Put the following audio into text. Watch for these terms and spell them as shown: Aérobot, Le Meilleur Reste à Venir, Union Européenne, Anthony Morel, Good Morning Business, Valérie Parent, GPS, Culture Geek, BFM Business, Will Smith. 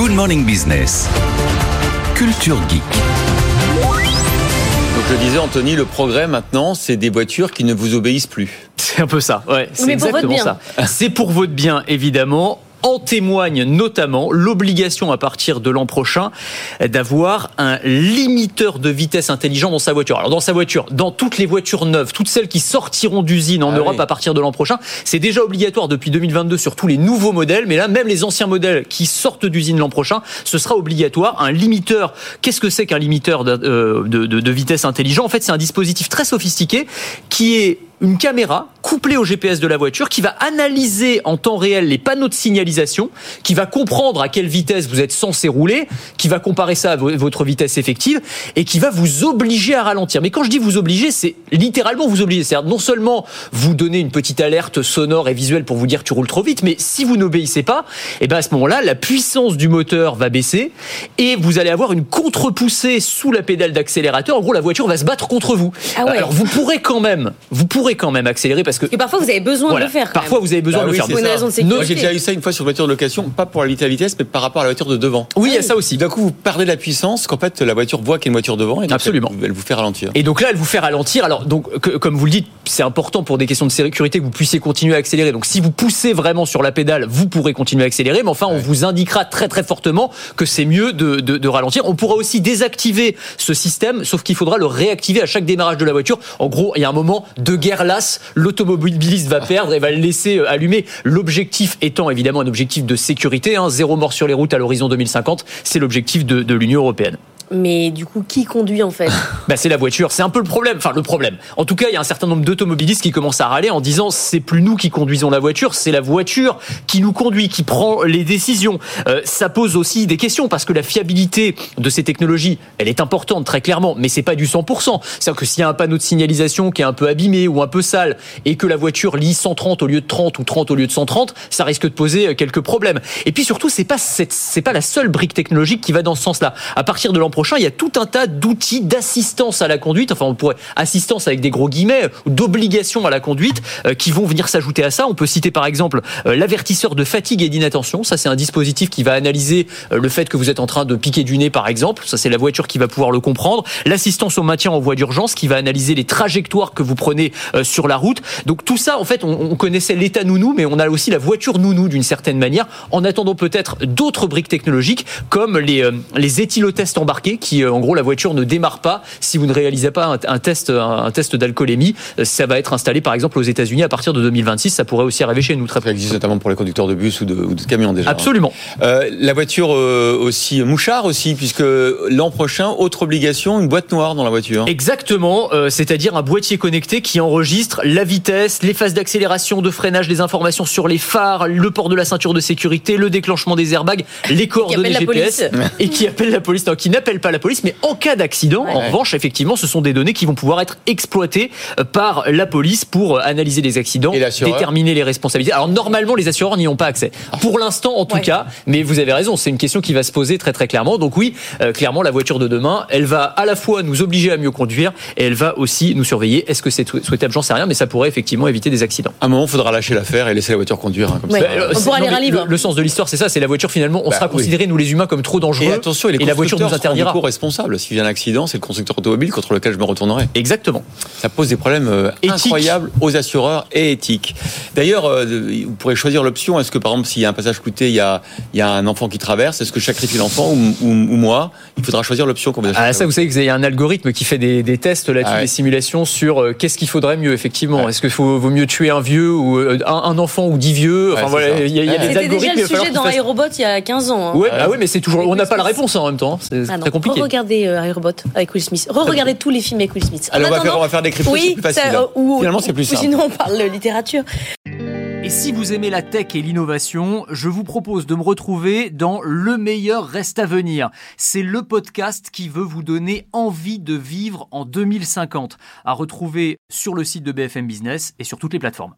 Good Morning Business. Culture Geek. Donc je disais, Anthony, le progrès maintenant, c'est des voitures qui ne vous obéissent plus. C'est un peu ça, ouais, c'est exactement ça. C'est pour votre bien, évidemment. En témoigne notamment l'obligation à partir de l'an prochain d'avoir un limiteur de vitesse intelligent dans sa voiture. Alors dans sa voiture, dans toutes les voitures neuves, toutes celles qui sortiront d'usine en Europe à partir de l'an prochain, c'est déjà obligatoire depuis 2022 sur tous les nouveaux modèles, mais là même les anciens modèles qui sortent d'usine l'an prochain, ce sera obligatoire. Un limiteur, qu'est-ce que c'est qu'un limiteur de vitesse intelligent ? En fait, c'est un dispositif très sophistiqué qui est une caméra couplée au GPS de la voiture qui va analyser en temps réel les panneaux de signalisation, qui va comprendre à quelle vitesse vous êtes censé rouler, qui va comparer ça à votre vitesse effective et qui va vous obliger à ralentir. Mais quand je dis vous obliger, c'est littéralement vous obliger. C'est-à-dire non seulement vous donner une petite alerte sonore et visuelle pour vous dire tu roules trop vite, mais si vous n'obéissez pas, eh ben à ce moment-là, la puissance du moteur va baisser et vous allez avoir une contre-poussée sous la pédale d'accélérateur. En gros, la voiture va se battre contre vous. Ah ouais. Alors vous pourrez quand même accélérer parce que et parfois vous avez besoin de le faire. Parfois vous avez besoin de le faire. Pour une raison de sécurité. Moi j'ai déjà eu ça une fois sur une voiture de location, pas pour la limiter la vitesse, mais par rapport à la voiture de devant. Oui, il y a ça aussi. D'un coup vous perdez la puissance, qu'en fait la voiture voit qu'il y a une voiture devant et donc elle vous fait ralentir. Et donc là elle vous fait ralentir. Alors donc comme vous le dites, c'est important pour des questions de sécurité que vous puissiez continuer à accélérer. Donc si vous poussez vraiment sur la pédale, vous pourrez continuer à accélérer, mais enfin on vous indiquera très très fortement que c'est mieux de ralentir. On pourra aussi désactiver ce système, sauf qu'il faudra le réactiver à chaque démarrage de la voiture. En gros, il y a un moment de guerre. L'automobiliste va perdre et va le laisser allumer. L'objectif étant évidemment un objectif de sécurité, hein, zéro mort sur les routes à l'horizon 2050, c'est l'objectif de l'Union Européenne. Mais du coup, qui conduit en fait ? C'est la voiture, c'est un peu le problème. Enfin, le problème. En tout cas, il y a un certain nombre d'automobilistes qui commencent à râler en disant c'est plus nous qui conduisons la voiture, c'est la voiture qui nous conduit, qui prend les décisions. Ça pose aussi des questions parce que la fiabilité de ces technologies, elle est importante très clairement, mais c'est pas du 100%. C'est-à-dire que s'il y a un panneau de signalisation qui est un peu abîmé ou un peu sale et que la voiture lit 130 au lieu de 30 ou 30 au lieu de 130, ça risque de poser quelques problèmes. Et puis surtout, c'est pas la seule brique technologique qui va dans ce sens-là. À partir de l'an prochain, il y a tout un tas d'outils d'assistance à la conduite, enfin on pourrait assistance avec des gros guillemets, d'obligation à la conduite qui vont venir s'ajouter à ça. On peut citer par exemple l'avertisseur de fatigue et d'inattention. Ça c'est un dispositif qui va analyser le fait que vous êtes en train de piquer du nez par exemple. Ça c'est la voiture qui va pouvoir le comprendre. L'assistance au maintien en voie d'urgence qui va analyser les trajectoires que vous prenez sur la route. Donc tout ça en fait on connaissait l'état nounou, mais on a aussi la voiture nounou d'une certaine manière, en attendant peut-être d'autres briques technologiques comme les éthylotests embarqués qui, en gros, la voiture ne démarre pas si vous ne réalisez pas un test d'alcoolémie. Ça va être installé, par exemple, aux États-Unis à partir de 2026. Ça pourrait aussi arriver chez nous très. Ça existe notamment pour les conducteurs de bus ou de camions déjà. Absolument. Hein. La voiture aussi mouchard aussi, puisque l'an prochain, autre obligation, une boîte noire dans la voiture. Exactement. C'est-à-dire un boîtier connecté qui enregistre la vitesse, les phases d'accélération, de freinage, les informations sur les phares, le port de la ceinture de sécurité, le déclenchement des airbags, les coordonnées GPS et qui appelle la police. Non, qui n'appelle pas la police, mais en cas d'accident, revanche, effectivement, ce sont des données qui vont pouvoir être exploitées par la police pour analyser les accidents, déterminer les responsabilités. Alors normalement, les assureurs n'y ont pas accès. Pour l'instant, en tout cas, mais vous avez raison, c'est une question qui va se poser très très clairement. Donc oui, clairement, la voiture de demain, elle va à la fois nous obliger à mieux conduire et elle va aussi nous surveiller. Est-ce que c'est souhaitable ? J'en sais rien, mais ça pourrait effectivement éviter des accidents. À un moment, il faudra lâcher l'affaire et laisser la voiture conduire. Hein, comme ça. On pourra aller à libre. Le sens de l'histoire, c'est ça, c'est la voiture finalement, on sera considérés, nous les humains, comme trop dangereux. Et attention, et la voiture nous interdira. Du coup, responsable. S'il y a un accident, c'est le constructeur automobile contre lequel je me retournerai. Exactement. Ça pose des problèmes incroyables aux assureurs et éthiques. D'ailleurs, vous pourrez choisir l'option. Est-ce que, par exemple, s'il y a un passage clouté, il y a un enfant qui traverse, est-ce que je sacrifie l'enfant ou moi ? Il faudra choisir l'option qu'on veut. Ça, vous savez qu'il y a un algorithme qui fait des tests là-dessus, des simulations sur qu'est-ce qu'il faudrait mieux, effectivement. Est-ce qu'il vaut mieux tuer un vieux ou un enfant ou 10 vieux ? Enfin voilà, il y a des algorithmes. C'était déjà le sujet dans Aérobot il y a 15 ans. Oui, mais c'est toujours. On n'a pas la réponse en même temps. Regardez Aérobot avec Will Smith. Regardez tous les films avec Will Smith. Alors on va faire des cryptos, c'est plus facile. Finalement, c'est plus simple. Sinon, on parle littérature. Et si vous aimez la tech et l'innovation, je vous propose de me retrouver dans Le Meilleur Reste à Venir. C'est le podcast qui veut vous donner envie de vivre en 2050. À retrouver sur le site de BFM Business et sur toutes les plateformes.